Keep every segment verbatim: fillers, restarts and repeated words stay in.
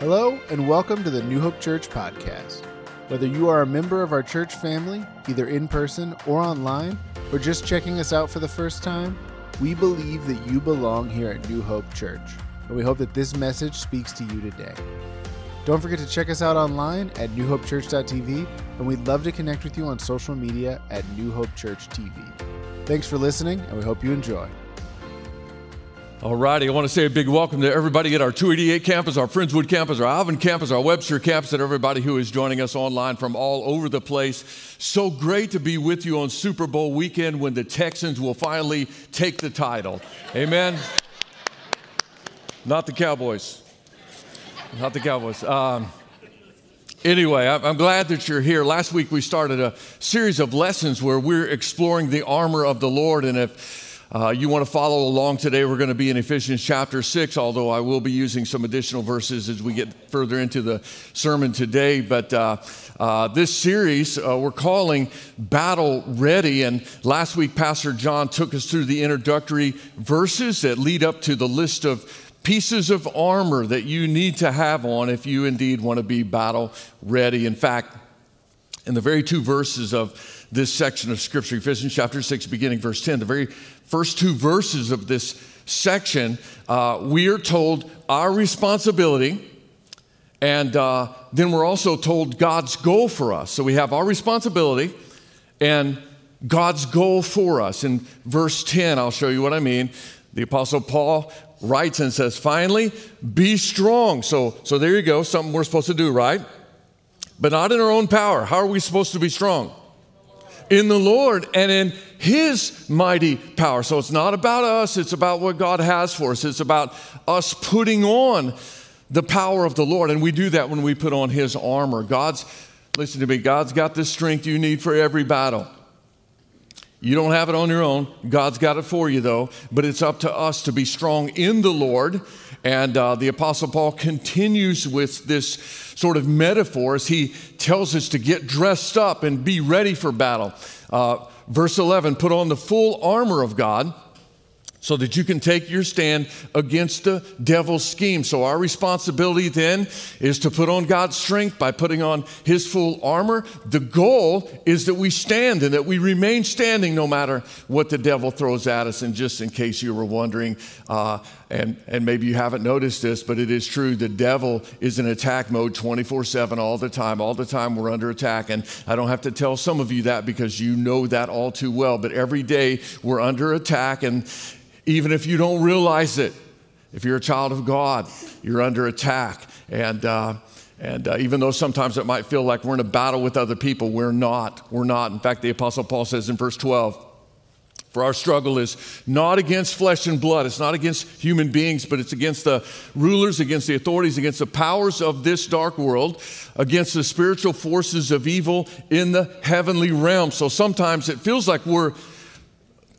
Hello, and welcome to the New Hope Church podcast. Whether you are a member of our church family, either in person or online, or just checking us out for the first time, we believe that you belong here at New Hope Church, and we hope that this message speaks to you today. Don't forget to check us out online at new hope church dot t v, and we'd love to connect with you on social media at New Hope Church T V. Thanks for listening, and we hope you enjoy. All righty, I want to say a big welcome to everybody at our two eighty-eight campus, our Friendswood campus, our Alvin campus, our Webster campus, and everybody who is joining us online from all over the place. So great to be with you on Super Bowl weekend when the Texans will finally take the title. Amen? Not the Cowboys. Not the Cowboys. Um, Anyway, I'm glad that you're here. Last week we started a series of lessons where we're exploring the armor of the Lord, and if Uh, you want to follow along today, we're going to be in Ephesians chapter six, although I will be using some additional verses as we get further into the sermon today. But uh, uh, this series uh, we're calling Battle Ready, and last week Pastor John took us through the introductory verses that lead up to the list of pieces of armor that you need to have on if you indeed want to be battle ready. In fact, in the very two verses of this section of Scripture, Ephesians chapter six, beginning verse ten, the very first two verses of this section, uh, we are told our responsibility, and uh, then we're also told God's goal for us. So we have our responsibility and God's goal for us. In verse ten, I'll show you what I mean. The Apostle Paul writes and says, finally, be strong. So, so there you go, something we're supposed to do, right? But not in our own power. How are we supposed to be strong? In the Lord and in His mighty power. So it's not about us, it's about what God has for us. It's about us putting on the power of the Lord. And we do that when we put on His armor. God's, listen to me, God's got the strength you need for every battle. You don't have it on your own. God's got it for you, though. But it's up to us to be strong in the Lord. And uh, the Apostle Paul continues with this sort of metaphor as he tells us to get dressed up and be ready for battle. Uh, verse eleven, put on the full armor of God so that you can take your stand against the devil's scheme. So our responsibility then is to put on God's strength by putting on His full armor. The goal is that we stand and that we remain standing no matter what the devil throws at us. And just in case you were wondering, uh, and, and maybe you haven't noticed this, but it is true, the devil is in attack mode twenty-four seven all the time. All the time we're under attack. And I don't have to tell some of you that because you know that all too well. But every day we're under attack, and even if you don't realize it, if you're a child of God, you're under attack. And uh, and uh, even though sometimes it might feel like we're in a battle with other people, we're not. We're not. In fact, the Apostle Paul says in verse twelve, for our struggle is not against flesh and blood. It's not against human beings, but it's against the rulers, against the authorities, against the powers of this dark world, against the spiritual forces of evil in the heavenly realm. So sometimes it feels like we're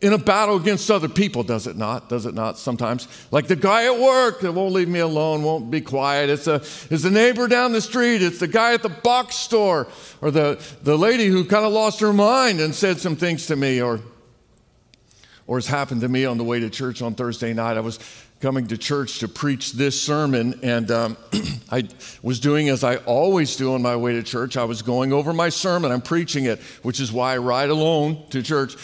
in a battle against other people, does it not? Does it not sometimes? Like the guy at work that won't leave me alone, won't be quiet. It's, a, it's the neighbor down the street. It's the guy at the box store, or the, the lady who kind of lost her mind and said some things to me, or, or it's happened to me on the way to church on Thursday night. I was coming to church to preach this sermon, and um, I was doing as I always do on my way to church. I was going over my sermon. I'm preaching it, which is why I ride alone to church,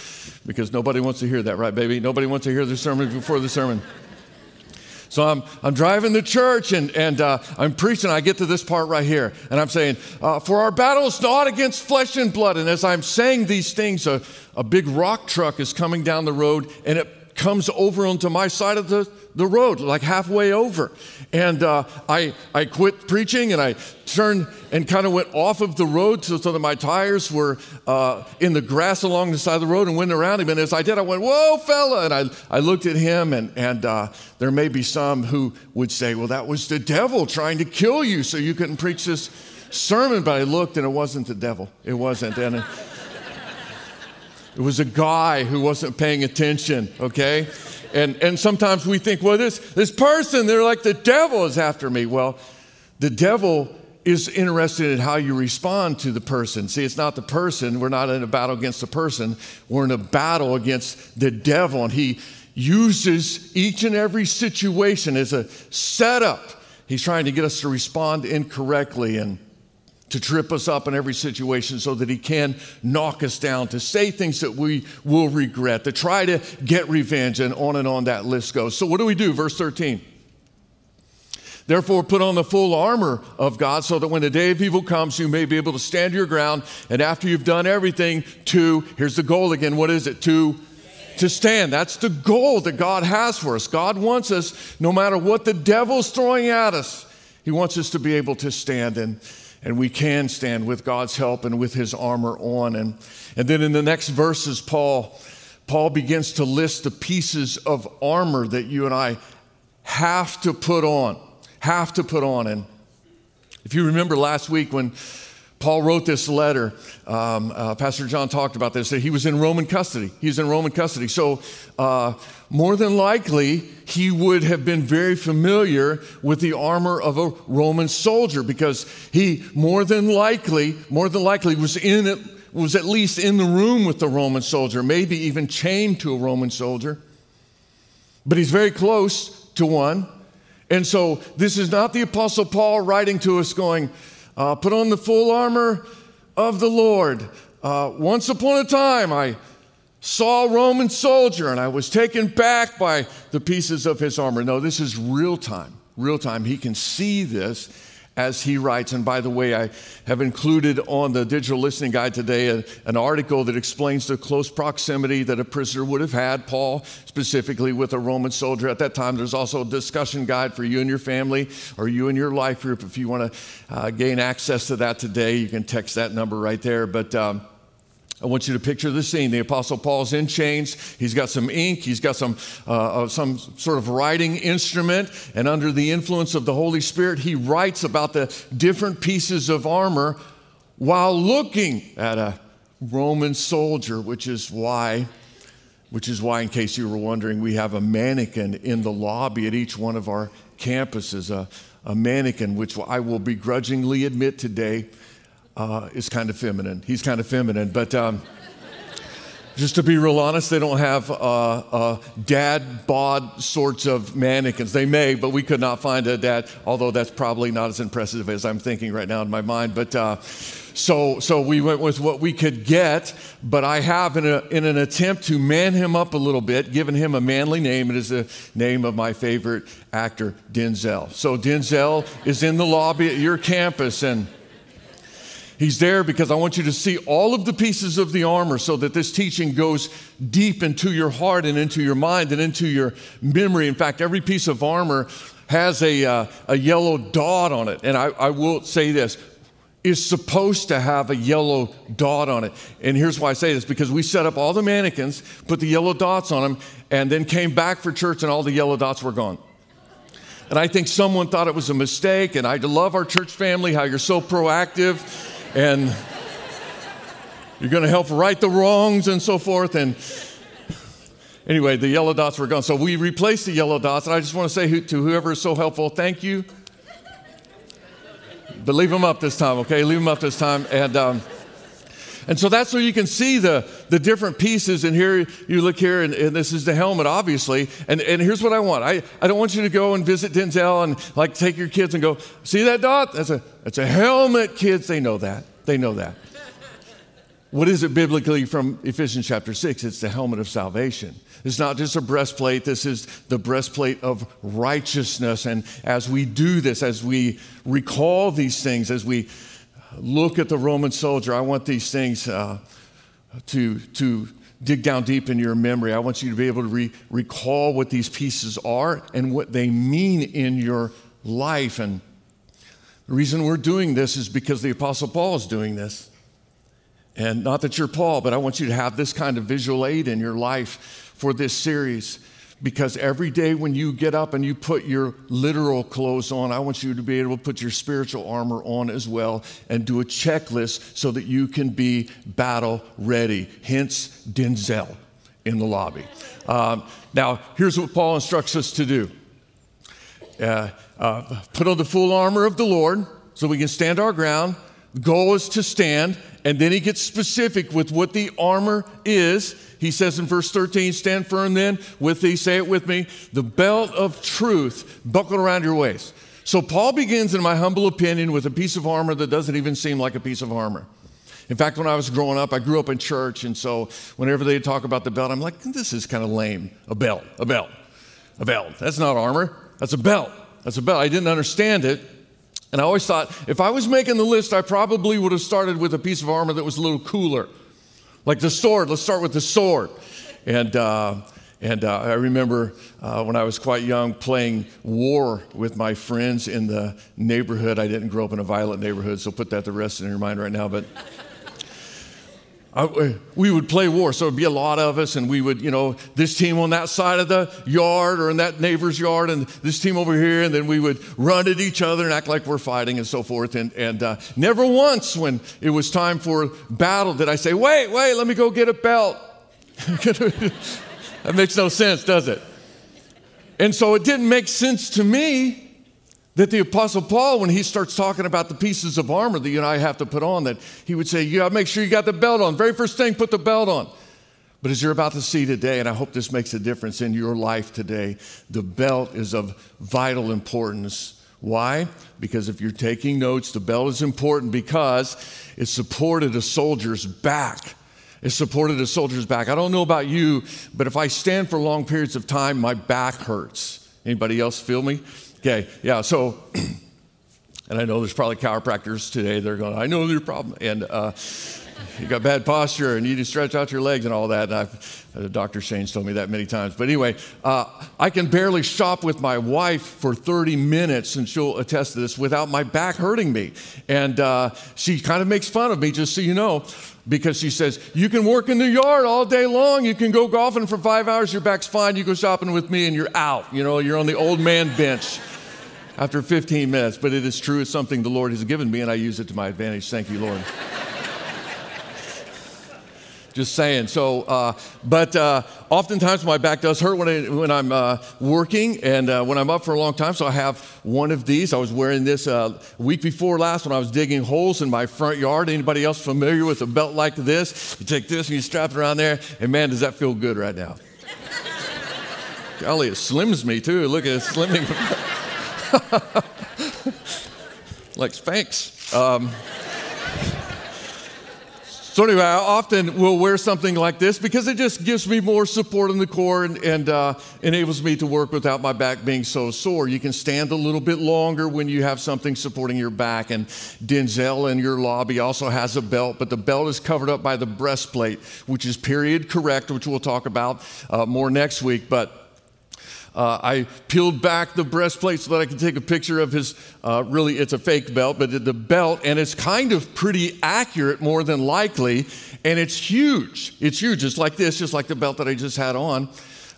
because nobody wants to hear that, right, baby? Nobody wants to hear the sermon before the sermon. So I'm I'm driving to church, and, and uh, I'm preaching. I get to this part right here, and I'm saying, uh, for our battle is not against flesh and blood. And as I'm saying these things, a, a big rock truck is coming down the road, and it comes over onto my side of the, the road, like halfway over. And uh, I I quit preaching, and I turned and kind of went off of the road so, so that my tires were uh, in the grass along the side of the road and went around him. And as I did, I went, whoa, fella. And I, I looked at him, and, and uh, there may be some who would say, well, that was the devil trying to kill you so you couldn't preach this sermon. But I looked, and it wasn't the devil. It wasn't. And it, It was a guy who wasn't paying attention, okay? And and sometimes we think, well, this, this person, they're like the devil is after me. Well, the devil is interested in how you respond to the person. See, it's not the person. We're not in a battle against the person. We're in a battle against the devil, and he uses each and every situation as a setup. He's trying to get us to respond incorrectly and to trip us up in every situation so that he can knock us down, to say things that we will regret, to try to get revenge, and on and on that list goes. So what do we do? Verse thirteen. Therefore, put on the full armor of God so that when the day of evil comes, you may be able to stand your ground. And after you've done everything, to, here's the goal again, what is it? To To stand. That's the goal that God has for us. God wants us, no matter what the devil's throwing at us, he wants us to be able to stand, and, and we can stand with God's help and with his armor on. And, and then in the next verses, Paul, Paul begins to list the pieces of armor that you and I have to put on, have to put on. And if you remember last week when Paul wrote this letter, um, uh, Pastor John talked about this, that he was in Roman custody. He was in Roman custody. So uh, more than likely, he would have been very familiar with the armor of a Roman soldier, because he more than likely, more than likely was in it, was at least in the room with the Roman soldier, maybe even chained to a Roman soldier. But he's very close to one. And so this is not the Apostle Paul writing to us going, Uh, put on the full armor of the Lord. Uh, once upon a time, I saw a Roman soldier and I was taken back by the pieces of his armor. No, this is real time, real time. He can see this as he writes. And by the way, I have included on the digital listening guide today a, an article that explains the close proximity that a prisoner would have had, Paul specifically, with a Roman soldier at that time. There's also a discussion guide for you and your family, or you and your life group. If you want to uh, gain access to that today, you can text that number right there. But um, I want you to picture the scene. The Apostle Paul's in chains. He's got some ink. He's got some, uh, some sort of writing instrument. And under the influence of the Holy Spirit, he writes about the different pieces of armor while looking at a Roman soldier, which is why, which is why, in case you were wondering, we have a mannequin in the lobby at each one of our campuses, a, a mannequin, which I will begrudgingly admit today, Uh, is kind of feminine. He's kind of feminine. But um, just to be real honest, they don't have uh, uh, dad bod sorts of mannequins. They may, but we could not find a dad, although that's probably not as impressive as I'm thinking right now in my mind. But uh, so so we went with what we could get. But I have, in, a, in an attempt to man him up a little bit, given him a manly name. It is the name of my favorite actor, Denzel. So Denzel is in the lobby at your campus, and he's there because I want you to see all of the pieces of the armor so that this teaching goes deep into your heart and into your mind and into your memory. In fact, every piece of armor has a, uh, a yellow dot on it. And I, I will say this, is supposed to have a yellow dot on it. And here's why I say this, because we set up all the mannequins, put the yellow dots on them, and then came back for church and all the yellow dots were gone. And I think someone thought it was a mistake, and I love our church family, how you're so proactive. And you're going to help right the wrongs and so forth. And anyway, the yellow dots were gone. So we replaced the yellow dots. And I just want to say to whoever is so helpful, thank you. But leave them up this time, okay? Leave them up this time. And um, and so that's where you can see the, the different pieces. And here you look here, and, and this is the helmet, obviously. And, and here's what I want. I, I don't want you to go and visit Denzel and like take your kids and go, see that dot? That's a It's a helmet, kids. They know that. They know that. What is it biblically from Ephesians chapter six? It's the helmet of salvation. It's not just a breastplate. This is the breastplate of righteousness. And as we do this, as we recall these things, as we look at the Roman soldier, I want these things uh, to, to dig down deep in your memory. I want you to be able to re- recall what these pieces are and what they mean in your life. And the reason we're doing this is because the Apostle Paul is doing this. And not that you're Paul, but I want you to have this kind of visual aid in your life for this series, because every day when you get up and you put your literal clothes on, I want you to be able to put your spiritual armor on as well and do a checklist so that you can be battle ready, hence Denzel in the lobby. Um, now, here's what Paul instructs us to do. Uh, uh, put on the full armor of the Lord so we can stand our ground. The goal is to stand, and then he gets specific with what the armor is. He says in verse thirteen, stand firm then with thee, say it with me, the belt of truth buckled around your waist. So Paul begins, in my humble opinion, with a piece of armor that doesn't even seem like a piece of armor. In fact, when I was growing up, I grew up in church, and so whenever they talk about the belt, I'm like, this is kind of lame. A belt, a belt, a belt. That's not armor. That's a belt. That's a belt. I didn't understand it, and I always thought, if I was making the list, I probably would have started with a piece of armor that was a little cooler. Like the sword. Let's start with the sword. And uh, and uh, I remember uh, when I was quite young playing war with my friends in the neighborhood. I didn't grow up in a violent neighborhood, so put that to rest in your mind right now. But I, we would play war, so it would be a lot of us, and we would, you know, this team on that side of the yard or in that neighbor's yard, and this team over here, and then we would run at each other and act like we're fighting and so forth, and, and uh, never once when it was time for battle did I say, wait, wait, let me go get a belt. That makes no sense, does it? And so it didn't make sense to me that the Apostle Paul, when he starts talking about the pieces of armor that you and I have to put on, that he would say, yeah, make sure you got the belt on. Very first thing, put the belt on. But as you're about to see today, and I hope this makes a difference in your life today, the belt is of vital importance. Why? Because if you're taking notes, the belt is important because it supported a soldier's back. It supported a soldier's back. I don't know about you, but if I stand for long periods of time, my back hurts. Anybody else feel me? Okay, yeah, so, and I know there's probably chiropractors today. They're going, I know your problem. And uh, you got bad posture and you need to stretch out your legs and all that. And I've, uh, Doctor Shane's told me that many times. But anyway, uh, I can barely shop with my wife for thirty minutes, and she'll attest to this, without my back hurting me. And uh, she kind of makes fun of me, just so you know, because she says, you can work in the yard all day long. You can go golfing for five hours. Your back's fine. You go shopping with me and you're out. You know, you're on the old man bench. After fifteen minutes, but it is true. It's something the Lord has given me, and I use it to my advantage. Thank you, Lord. Just saying. So, uh, but uh, oftentimes my back does hurt when, I, when I'm uh, working and uh, when I'm up for a long time. So I have one of these. I was wearing this uh, week before last when I was digging holes in my front yard. Anybody else familiar with a belt like this? You take this and you strap it around there, and man, does that feel good right now. Golly, it slims me too. Look at it slimming. Like Spanx. Um, so anyway, I often will wear something like this because it just gives me more support in the core and, and uh, enables me to work without my back being so sore. You can stand a little bit longer when you have something supporting your back. And Denzel in your lobby also has a belt, but the belt is covered up by the breastplate, which is period correct, which we'll talk about uh, more next week. But Uh, I peeled back the breastplate so that I could take a picture of his, uh, really it's a fake belt, but the belt, and it's kind of pretty accurate more than likely, and it's huge. It's huge. It's like this, just like the belt that I just had on.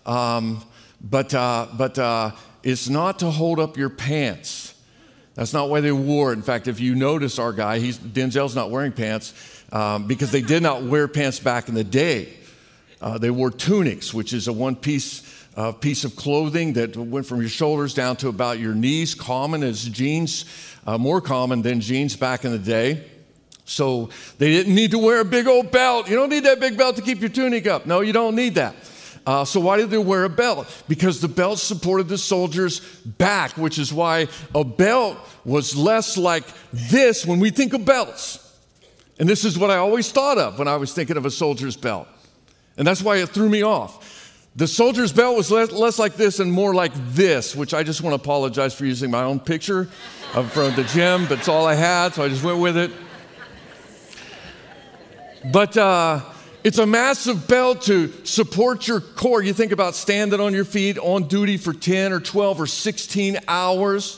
Um, but uh, but uh, it's not to hold up your pants. That's not why they wore it. In fact, if you notice our guy, he's, Denzel's not wearing pants um, because they did not wear pants back in the day. Uh, they wore tunics, which is a one-piece A piece of clothing that went from your shoulders down to about your knees, common as jeans, uh, more common than jeans back in the day. So they didn't need to wear a big old belt. You don't need that big belt to keep your tunic up. No, you don't need that. Uh, so why did they wear a belt? Because the belt supported the soldier's back, which is why a belt was less like this when we think of belts. And this is what I always thought of when I was thinking of a soldier's belt. And that's why it threw me off. The soldier's belt was less, less like this and more like this, which I just want to apologize for using my own picture from the gym, but it's all I had, so I just went with it. But uh, it's a massive belt to support your core. You think about standing on your feet on duty for ten or twelve or sixteen hours.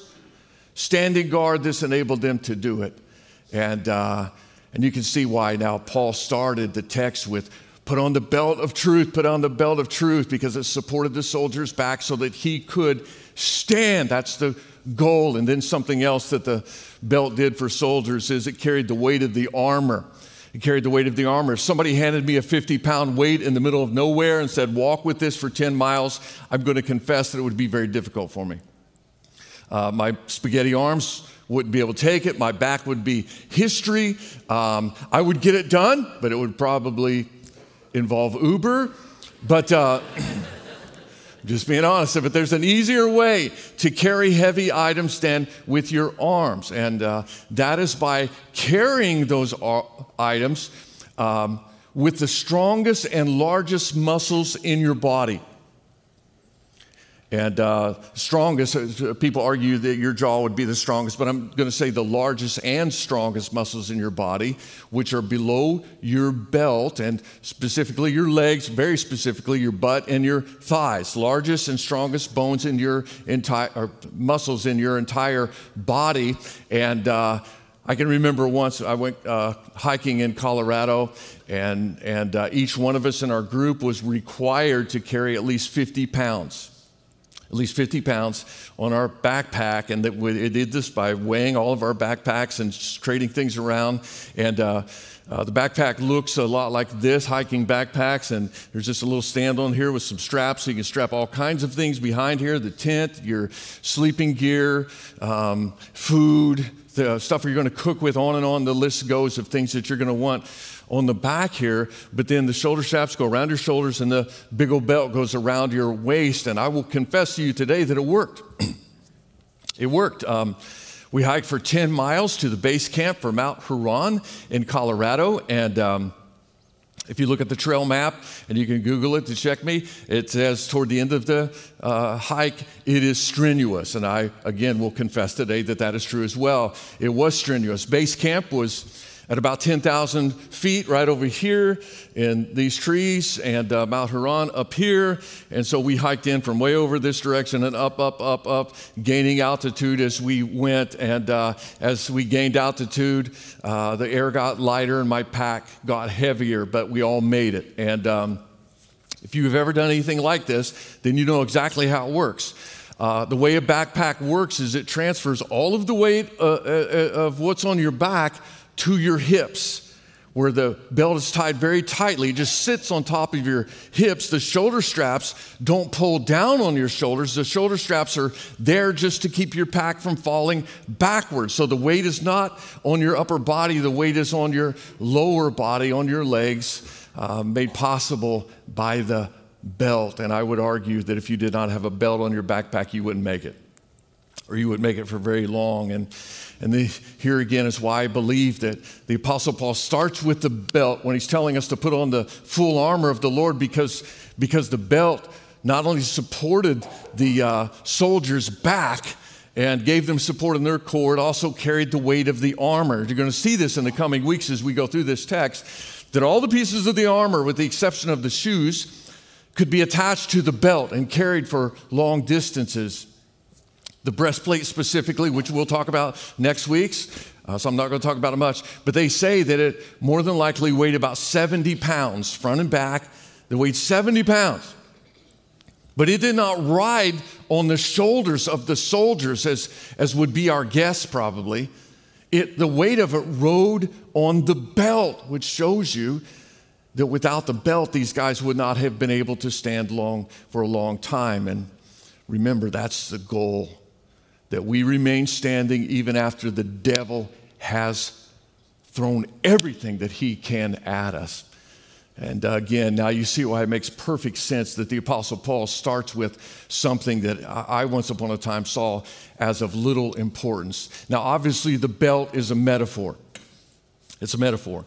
Standing guard, this enabled them to do it. And, uh, and you can see why now Paul started the text with, put on the belt of truth, put on the belt of truth, because it supported the soldier's back so that he could stand. That's the goal. And then something else that the belt did for soldiers is it carried the weight of the armor. It carried the weight of the armor. If somebody handed me a fifty-pound weight in the middle of nowhere and said, walk with this for ten miles, I'm going to confess that it would be very difficult for me. Uh, my spaghetti arms wouldn't be able to take it. My back would be history. Um, I would get it done, but it would probably involve Uber, but uh, Just being honest, but there's an easier way to carry heavy items than with your arms. And uh, that is by carrying those items um, with the strongest and largest muscles in your body. And uh, strongest, people argue that your jaw would be the strongest, but I'm going to say the largest and strongest muscles in your body, which are below your belt, and specifically your legs, very specifically your butt and your thighs, largest and strongest bones in your entire, or muscles in your entire body. And uh, I can remember once I went uh, hiking in Colorado, and, and uh, each one of us in our group was required to carry at least fifty pounds. At least fifty pounds on our backpack, and that we it did this by weighing all of our backpacks and trading things around. And uh, uh, the backpack looks a lot like this, hiking backpacks, and there's just a little stand on here with some straps, so you can strap all kinds of things behind here: the tent, your sleeping gear, um, food, the stuff you're going to cook with, on and on. The list goes of things that you're going to want on the back here, but then the shoulder straps go around your shoulders and the big old belt goes around your waist. And I will confess to you today that it worked. It worked. Um, we hiked for ten miles to the base camp for Mount Huron in Colorado. And um, if you look at the trail map, and you can Google it to check me, it says toward the end of the uh, hike, it is strenuous. And I, again, will confess today that that is true as well. It was strenuous. Base camp was at about ten thousand feet right over here in these trees, and uh, Mount Haran up here. And so we hiked in from way over this direction and up, up, up, up, gaining altitude as we went. And uh, as we gained altitude, uh, the air got lighter and my pack got heavier, but we all made it. And um, if you've ever done anything like this, then you know exactly how it works. Uh, the way a backpack works is it transfers all of the weight uh, uh, of what's on your back to your hips, where the belt is tied very tightly. It just sits on top of your hips. The shoulder straps don't pull down on your shoulders. The shoulder straps are there just to keep your pack from falling backwards. So the weight is not on your upper body. The weight is on your lower body, on your legs, uh, made possible by the belt. And I would argue that if you did not have a belt on your backpack, you wouldn't make it, or you would make it for very long. And and the, here again is why I believe that the Apostle Paul starts with the belt when he's telling us to put on the full armor of the Lord, because, because the belt not only supported the uh, soldier's back and gave them support in their core, it also carried the weight of the armor. You're going to see this in the coming weeks as we go through this text, that all the pieces of the armor, with the exception of the shoes, could be attached to the belt and carried for long distances. The breastplate specifically, which we'll talk about next week's, uh, so I'm not going to talk about it much, but they say that it more than likely weighed about seventy pounds, front and back. They weighed seventy pounds. But it did not ride on the shoulders of the soldiers, as, as would be our guess probably. It, the weight of it rode on the belt, which shows you that without the belt, these guys would not have been able to stand long for a long time. And remember, that's the goal, that we remain standing even after the devil has thrown everything that he can at us. And again, now you see why it makes perfect sense that the Apostle Paul starts with something that I once upon a time saw as of little importance. Now, obviously, the belt is a metaphor. It's a metaphor.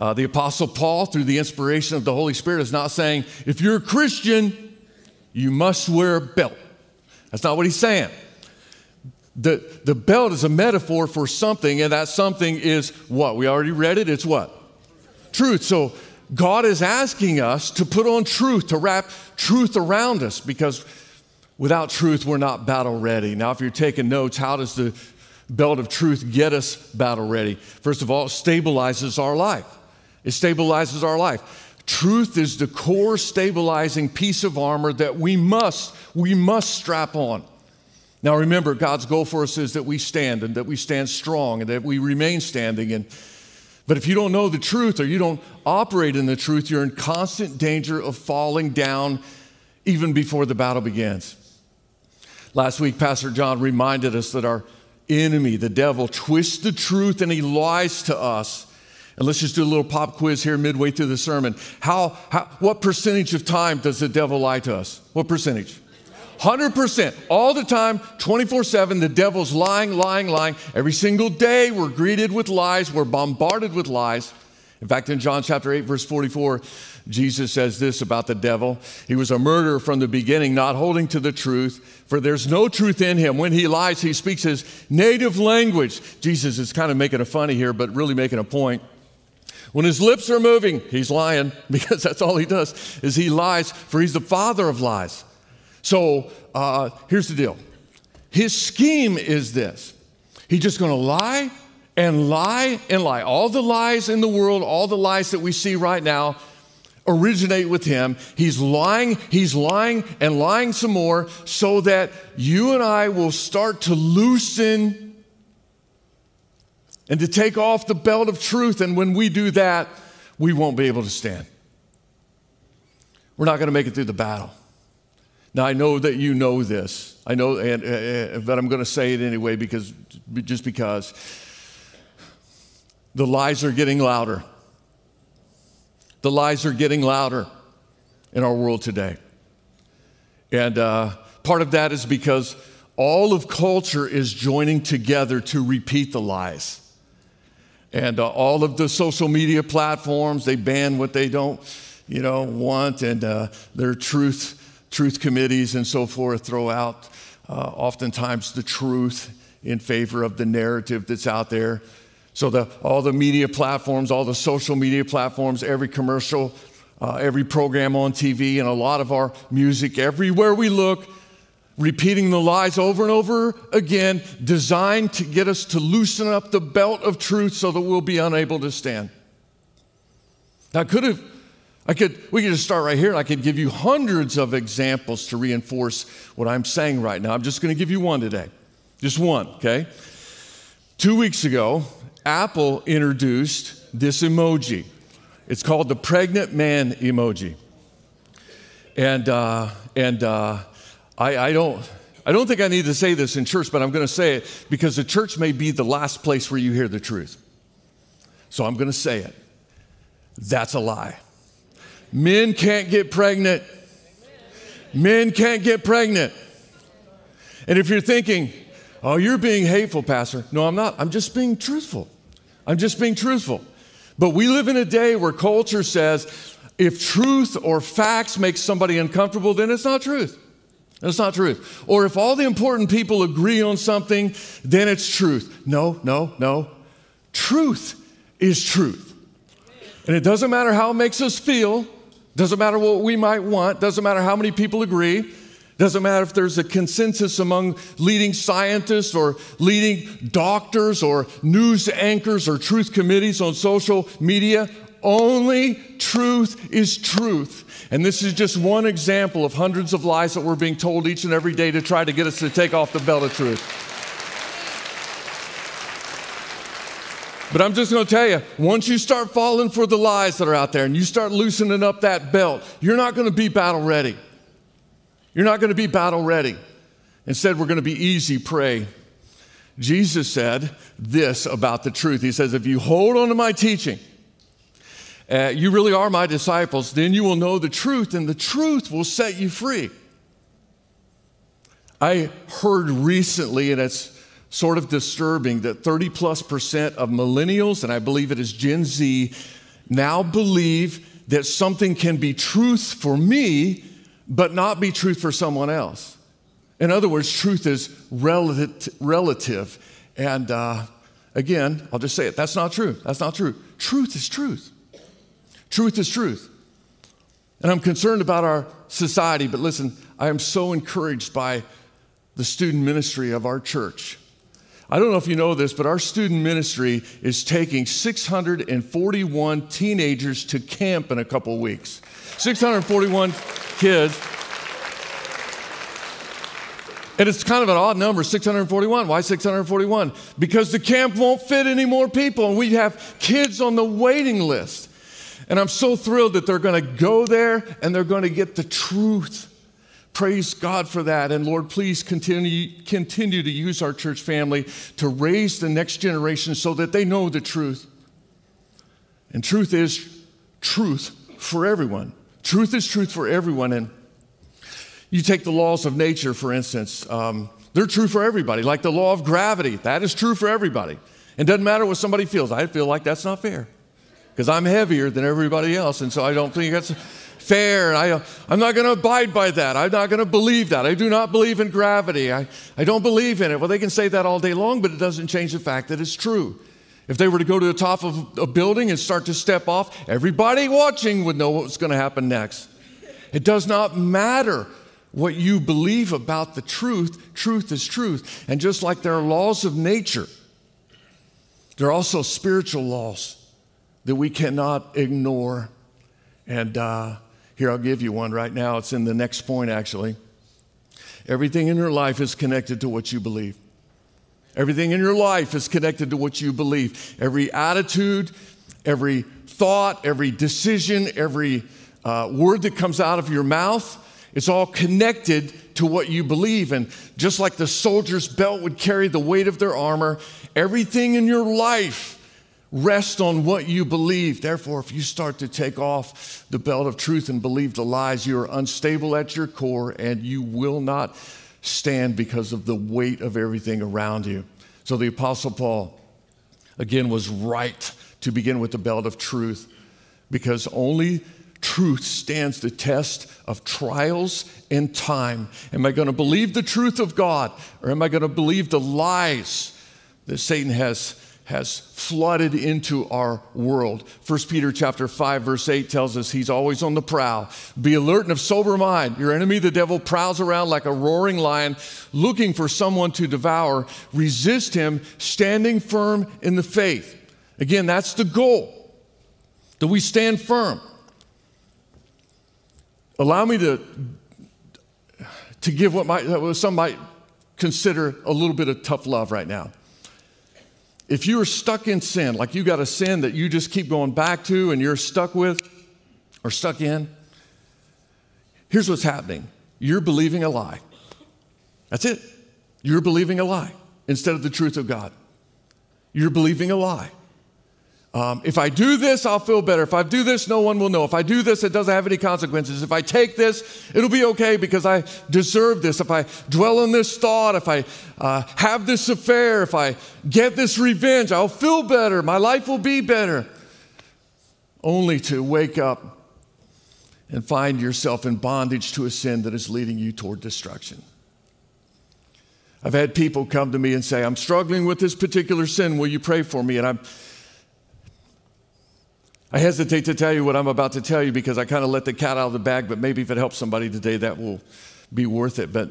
Uh, the Apostle Paul, through the inspiration of the Holy Spirit, is not saying, if you're a Christian, you must wear a belt. That's not what he's saying. The, the belt is a metaphor for something, and that something is what? We already read it. It's what? Truth. So God is asking us to put on truth, to wrap truth around us, because without truth, we're not battle ready. Now, if you're taking notes, how does the belt of truth get us battle ready? First of all, it stabilizes our life. It stabilizes our life. Truth is the core stabilizing piece of armor that we must, we must strap on. Now remember, God's goal for us is that we stand, and that we stand strong, and that we remain standing. And, but if you don't know the truth, or you don't operate in the truth, you're in constant danger of falling down even before the battle begins. Last week, Pastor John reminded us that our enemy, the devil, twists the truth and he lies to us. And let's just do a little pop quiz here midway through the sermon. How, how, what percentage of time does the devil lie to us? What percentage? one hundred percent, all the time, twenty-four seven, the devil's lying, lying, lying. Every single day we're greeted with lies, we're bombarded with lies. In fact, in John chapter eight, verse forty-four, Jesus says this about the devil. He was a murderer from the beginning, not holding to the truth, for there's no truth in him. When he lies, he speaks his native language. Jesus is kind of making a funny here, but really making a point. When his lips are moving, he's lying, because that's all he does, is he lies, for he's the father of lies. So uh, here's the deal. His scheme is this. He's just going to lie and lie and lie. All the lies in the world, all the lies that we see right now originate with him. He's lying, he's lying, and lying some more so that you and I will start to loosen and to take off the belt of truth. And when we do that, we won't be able to stand. We're not going to make it through the battle. Now, I know that you know this. I know, and, uh, but I'm going to say it anyway, because just because the lies are getting louder. The lies are getting louder in our world today. And uh, part of that is because all of culture is joining together to repeat the lies. And uh, all of the social media platforms, they ban what they don't, you know, want, and uh, their truth truth committees and so forth throw out uh, oftentimes the truth in favor of the narrative that's out there. So the, all the media platforms, all the social media platforms, every commercial, uh, every program on T V, and a lot of our music, everywhere we look, repeating the lies over and over again, designed to get us to loosen up the belt of truth so that we'll be unable to stand. Now, I could have, I could, we could just start right here, and I could give you hundreds of examples to reinforce what I'm saying right now. I'm just going to give you one today. Just one, okay? Two weeks ago, Apple introduced this emoji. It's called the pregnant man emoji. And, uh, and, uh, I, I don't, I don't think I need to say this in church, but I'm going to say it because the church may be the last place where you hear the truth. So I'm going to say it. That's a lie. Men can't get pregnant. Men can't get pregnant. And if you're thinking, oh, you're being hateful, Pastor. No, I'm not. I'm just being truthful. I'm just being truthful. But we live in a day where culture says if truth or facts make somebody uncomfortable, then it's not truth. That's not truth. Or if all the important people agree on something, then it's truth. No, no, no. Truth is truth. And it doesn't matter how it makes us feel. Doesn't matter what we might want. Doesn't matter how many people agree. Doesn't matter if there's a consensus among leading scientists or leading doctors or news anchors or truth committees on social media. Only truth is truth. And this is just one example of hundreds of lies that we're being told each and every day to try to get us to take off the belt of truth. But I'm just going to tell you, once you start falling for the lies that are out there and you start loosening up that belt, you're not going to be battle ready. You're not going to be battle ready. Instead, we're going to be easy prey. Jesus said this about the truth. He says, if you hold on to my teaching, Uh, you really are my disciples, then you will know the truth, and the truth will set you free. I heard recently, and it's sort of disturbing, that thirty plus percent of millennials, and I believe it is Gen Z, now believe that something can be truth for me, but not be truth for someone else. In other words, truth is relative. relative. And uh, again, I'll just say it, that's not true. That's not true. Truth is truth. Truth is truth. And I'm concerned about our society, but listen, I am so encouraged by the student ministry of our church. I don't know if you know this, but our student ministry is taking six hundred forty-one teenagers to camp in a couple weeks. six hundred forty-one kids. And it's kind of an odd number, six hundred forty-one. Why six hundred forty-one? Because the camp won't fit any more people, and we have kids on the waiting list. And I'm so thrilled that they're going to go there and they're going to get the truth. Praise God for that. And Lord, please continue, continue to use our church family to raise the next generation so that they know the truth. And truth is truth for everyone. Truth is truth for everyone. And You take the laws of nature, for instance. Um, they're true for everybody, like the law of gravity. That is true for everybody. It doesn't matter what somebody feels. I feel like that's not fair because I'm heavier than everybody else, and so I don't think that's fair. I, I'm not going to abide by that. I'm not going to believe that. I do not believe in gravity. I, I don't believe in it. Well, they can say that all day long, but it doesn't change the fact that it's true. If they were to go to the top of a building and start to step off, everybody watching would know what's going to happen next. It does not matter what you believe about the truth. Truth is truth. And just like there are laws of nature, there are also spiritual laws that we cannot ignore. And uh, here, I'll give you one right now. It's in the next point, actually. Everything in your life is connected to what you believe. Everything in your life is connected to what you believe. Every attitude, every thought, every decision, every uh, word that comes out of your mouth, it's all connected to what you believe. And just like the soldier's belt would carry the weight of their armor, everything in your life rests on what you believe. Therefore, if you start to take off the belt of truth and believe the lies, you are unstable at your core and you will not stand because of the weight of everything around you. So the Apostle Paul, again, was right to begin with the belt of truth because only truth stands the test of trials and time. Am I going to believe the truth of God, or am I going to believe the lies that Satan has, has flooded into our world? First Peter chapter five, verse eight tells us he's always on the prowl. Be alert and of sober mind. Your enemy, the devil, prowls around like a roaring lion, looking for someone to devour. Resist him, standing firm in the faith. Again, that's the goal, that we stand firm. Allow me to, to give what, might, what some might consider a little bit of tough love right now. If you're stuck in sin, like you got a sin that you just keep going back to and you're stuck with or stuck in, here's what's happening. You're believing a lie. That's it. You're believing a lie instead of the truth of God. You're believing a lie. Um, if I do this, I'll feel better. If I do this, no one will know. If I do this, it doesn't have any consequences. If I take this, it'll be okay because I deserve this. If I dwell on this thought, if I uh, have this affair, if I get this revenge, I'll feel better. My life will be better. Only to wake up and find yourself in bondage to a sin that is leading you toward destruction. I've had people come to me and say, I'm struggling with this particular sin. Will you pray for me? And I'm I hesitate to tell you what I'm about to tell you because I kind of let the cat out of the bag, but maybe if it helps somebody today, that will be worth it. But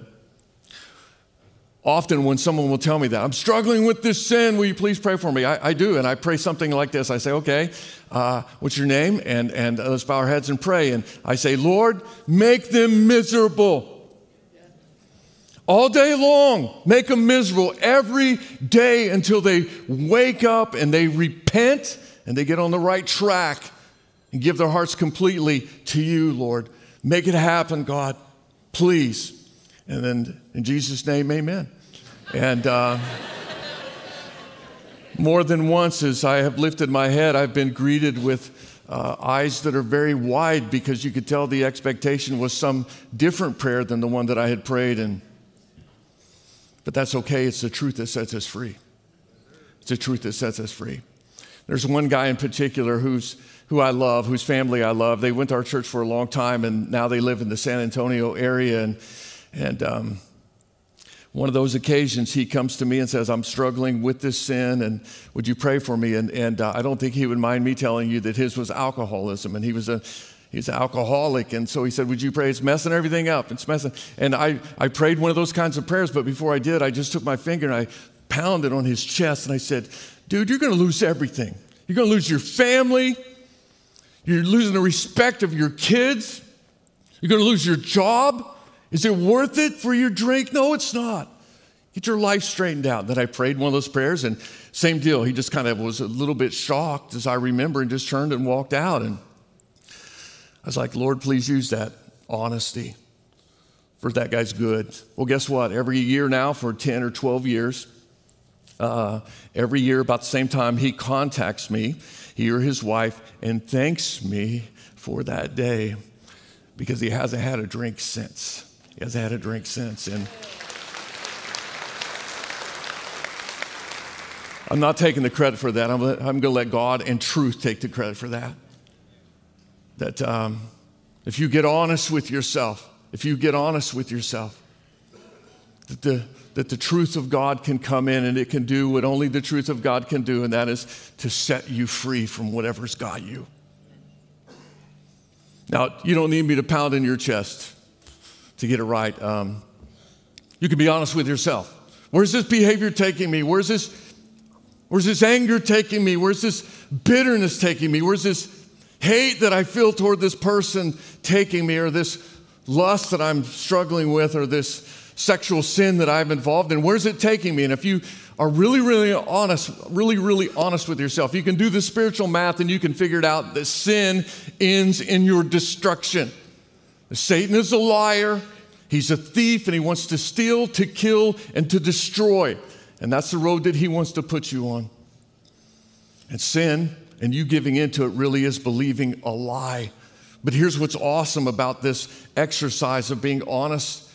often when someone will tell me that, I'm struggling with this sin, will you please pray for me? I, I do, and I pray something like this. I say, okay, uh, what's your name? And, and let's bow our heads and pray. And I say, Lord, make them miserable. All day long, make them miserable every day until they wake up and they repent and they get on the right track and give their hearts completely to you, Lord. Make it happen, God, please. And then in Jesus' name, amen. And uh, more than once as I have lifted my head, I've been greeted with uh, eyes that are very wide because you could tell the expectation was some different prayer than the one that I had prayed. And but that's okay. It's the truth that sets us free. It's the truth that sets us free. There's one guy in particular who's, who I love, whose family I love. They went to our church for a long time, and now they live in the San Antonio area. And, and um, one of those occasions, he comes to me and says, I'm struggling with this sin, and would you pray for me? And, and uh, I don't think he would mind me telling you that his was alcoholism, and he was a He's an alcoholic, and so he said, would you pray? It's messing everything up. It's messing. And I, I prayed one of those kinds of prayers, but before I did, I just took my finger and I pounded on his chest, and I said, dude, you're going to lose everything. You're going to lose your family. You're losing the respect of your kids. You're going to lose your job. Is it worth it for your drink? No, it's not. Get your life straightened out. Then I prayed one of those prayers, and same deal. He just kind of was a little bit shocked, as I remember, and just turned and walked out. And I was like, Lord, please use that honesty for that guy's good. Well, guess what? Every year now for ten or twelve years, uh, every year about the same time, he contacts me, he or his wife, and thanks me for that day because he hasn't had a drink since. has had a drink since. And I'm not taking the credit for that. I'm, I'm going to let God and truth take the credit for that. That um, if you get honest with yourself, if you get honest with yourself, that the, that the truth of God can come in and it can do what only the truth of God can do, and that is to set you free from whatever's got you. Now, you don't need me to pound in your chest to get it right. Um, you can be honest with yourself. Where's this behavior taking me? Where's this, where's this anger taking me? Where's this bitterness taking me? Where's this hate that I feel toward this person taking me, or this lust that I'm struggling with, or this sexual sin that I'm involved in? Where's it taking me? And if you are really, really honest, really, really honest with yourself, you can do the spiritual math and you can figure it out that sin ends in your destruction. Satan is a liar. He's a thief, and he wants to steal, to kill, and to destroy. And that's the road that he wants to put you on. And sin, and you giving into it, really is believing a lie. But here's what's awesome about this exercise of being honest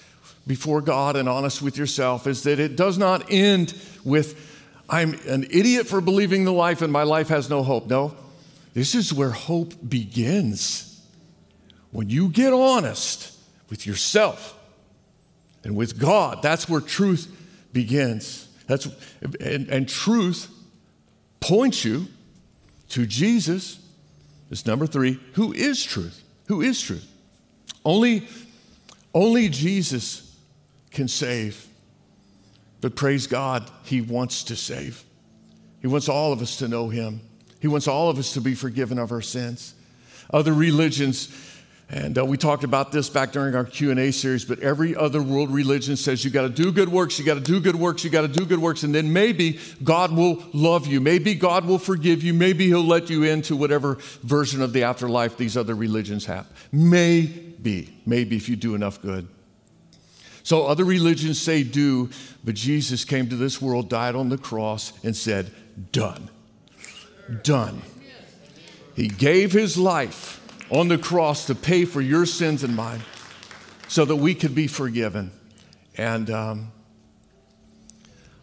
before God and honest with yourself is that it does not end with, I'm an idiot for believing the life and my life has no hope. No, this is where hope begins. When you get honest with yourself and with God, that's where truth begins. That's, and, and truth points you to Jesus. It's number three, who is truth? Who is truth? Only, only Jesus can save, but praise God, he wants to save. He wants all of us to know him. He wants all of us to be forgiven of our sins. Other religions, and uh, we talked about this back during our Q and A series, but every other world religion says you got to do good works, you got to do good works, you got to do good works, and then maybe God will love you, maybe God will forgive you, maybe he'll let you into whatever version of the afterlife these other religions have. Maybe, maybe if you do enough good. So other religions say do, but Jesus came to this world, died on the cross, and said, done. Done. He gave his life on the cross to pay for your sins and mine so that we could be forgiven. And um,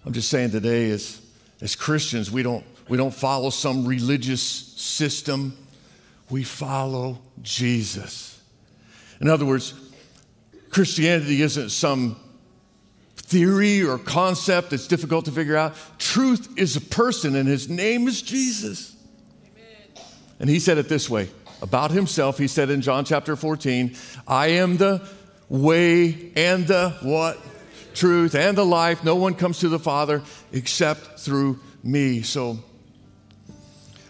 I'm just saying today, as, as Christians, we don't, we don't follow some religious system. We follow Jesus. In other words, Christianity isn't some theory or concept that's difficult to figure out. Truth is a person, and his name is Jesus. Amen. And he said it this way about himself. He said in John chapter fourteen, I am the way and the what? Truth and the life. No one comes to the Father except through me. So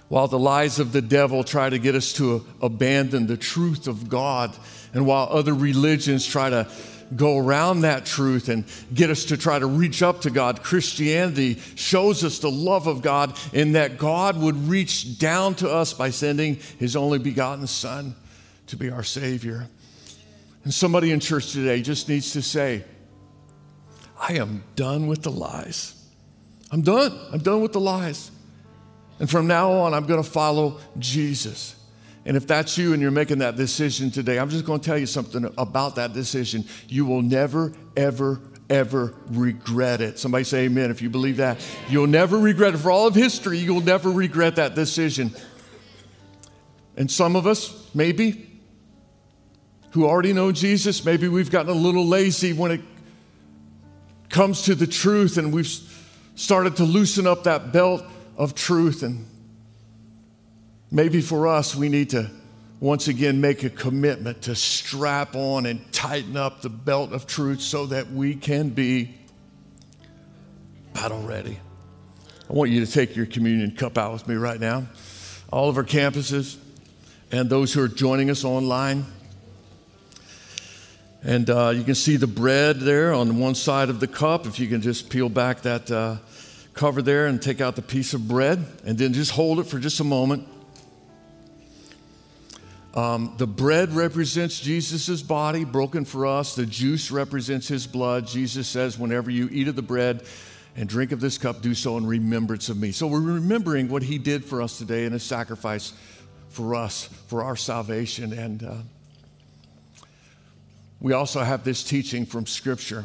while the lies of the devil try to get us to abandon the truth of God, and while other religions try to go around that truth and get us to try to reach up to God, Christianity shows us the love of God in that God would reach down to us by sending his only begotten Son to be our Savior. And somebody in church today just needs to say, I am done with the lies. I'm done. I'm done with the lies. And from now on, I'm going to follow Jesus. And if that's you and you're making that decision today, I'm just going to tell you something about that decision. You will never, ever, ever regret it. Somebody say amen if you believe that. You'll never regret it. For all of history, you'll never regret that decision. And some of us, maybe, who already know Jesus, maybe we've gotten a little lazy when it comes to the truth, and we've started to loosen up that belt of truth. And maybe for us, we need to once again make a commitment to strap on and tighten up the belt of truth so that we can be battle ready. I want you to take your communion cup out with me right now. All of our campuses and those who are joining us online. And uh, you can see the bread there on one side of the cup. If you can just peel back that uh, cover there and take out the piece of bread, and then just hold it for just a moment. Um, the bread represents Jesus' body broken for us. The juice represents his blood. Jesus says, whenever you eat of the bread and drink of this cup, do so in remembrance of me. So we're remembering what he did for us today and his sacrifice for us, for our salvation. And uh, we also have this teaching from Scripture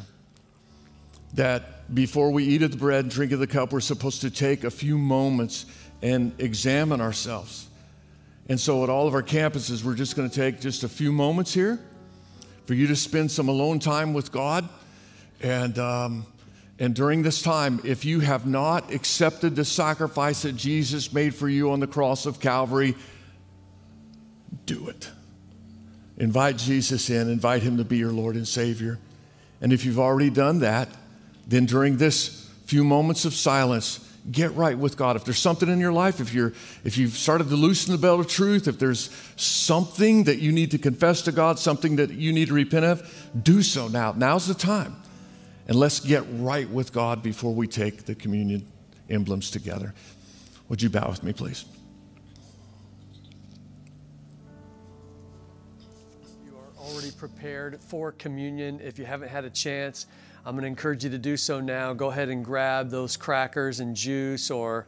that before we eat of the bread and drink of the cup, we're supposed to take a few moments and examine ourselves. And so at all of our campuses, we're just going to take just a few moments here for you to spend some alone time with God. And um, and during this time, if you have not accepted the sacrifice that Jesus made for you on the cross of Calvary, do it. Invite Jesus in. Invite him to be your Lord and Savior. And if you've already done that, then during this few moments of silence, get right with God. If there's something in your life, if you're, if you've started to loosen the belt of truth, if there's something that you need to confess to God, something that you need to repent of, do so now. Now's the time. And let's get right with God before we take the communion emblems together. Would you bow with me, please? You are already prepared for communion. If you haven't had a chance, I'm going to encourage you to do so now. Go ahead and grab those crackers and juice or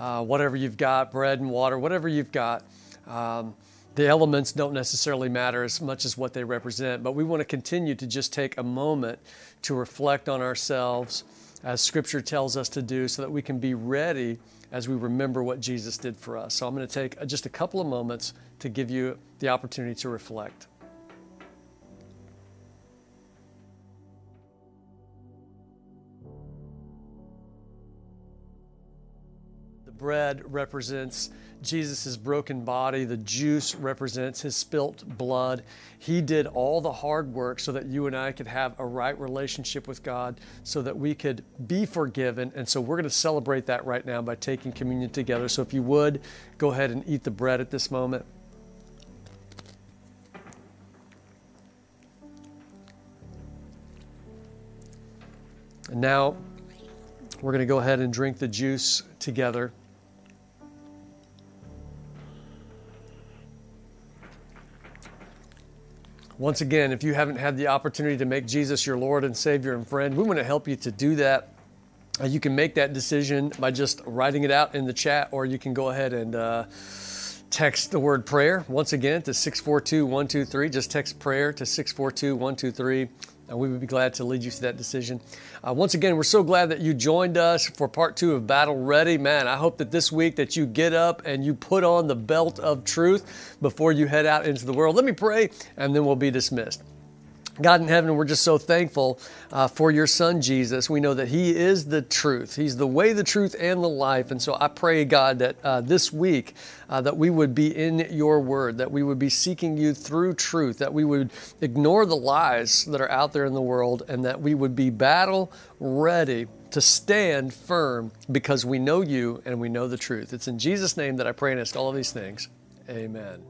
uh, whatever you've got, bread and water, whatever you've got. Um, the elements don't necessarily matter as much as what they represent, but we want to continue to just take a moment to reflect on ourselves as Scripture tells us to do so that we can be ready as we remember what Jesus did for us. So I'm going to take just a couple of moments to give you the opportunity to reflect. Bread represents Jesus' broken body. The juice represents his spilt blood. He did all the hard work so that you and I could have a right relationship with God, so that we could be forgiven. And so we're going to celebrate that right now by taking communion together. So if you would, go ahead and eat the bread at this moment. And now we're going to go ahead and drink the juice together. Once again, if you haven't had the opportunity to make Jesus your Lord and Savior and friend, we want to help you to do that. Uh, you can make that decision by just writing it out in the chat, or you can go ahead and uh, text the word prayer. Once again, to six four two, one two three. Just text prayer to six four two, one two three. And we would be glad to lead you to that decision. Uh, once again, we're so glad that you joined us for part two of Battle Ready. Man, I hope that this week that you get up and you put on the belt of truth before you head out into the world. Let me pray, and then we'll be dismissed. God in heaven, we're just so thankful uh, for your son, Jesus. We know that he is the truth. He's the way, the truth, and the life. And so I pray, God, that uh, this week uh, that we would be in your word, that we would be seeking you through truth, that we would ignore the lies that are out there in the world, and that we would be battle ready to stand firm because we know you and we know the truth. It's in Jesus' name that I pray and ask all of these things. Amen.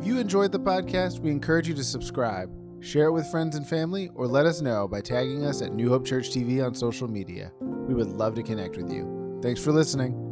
If you enjoyed the podcast, we encourage you to subscribe, share it with friends and family, or let us know by tagging us at New Hope Church T V on social media. We would love to connect with you. Thanks for listening.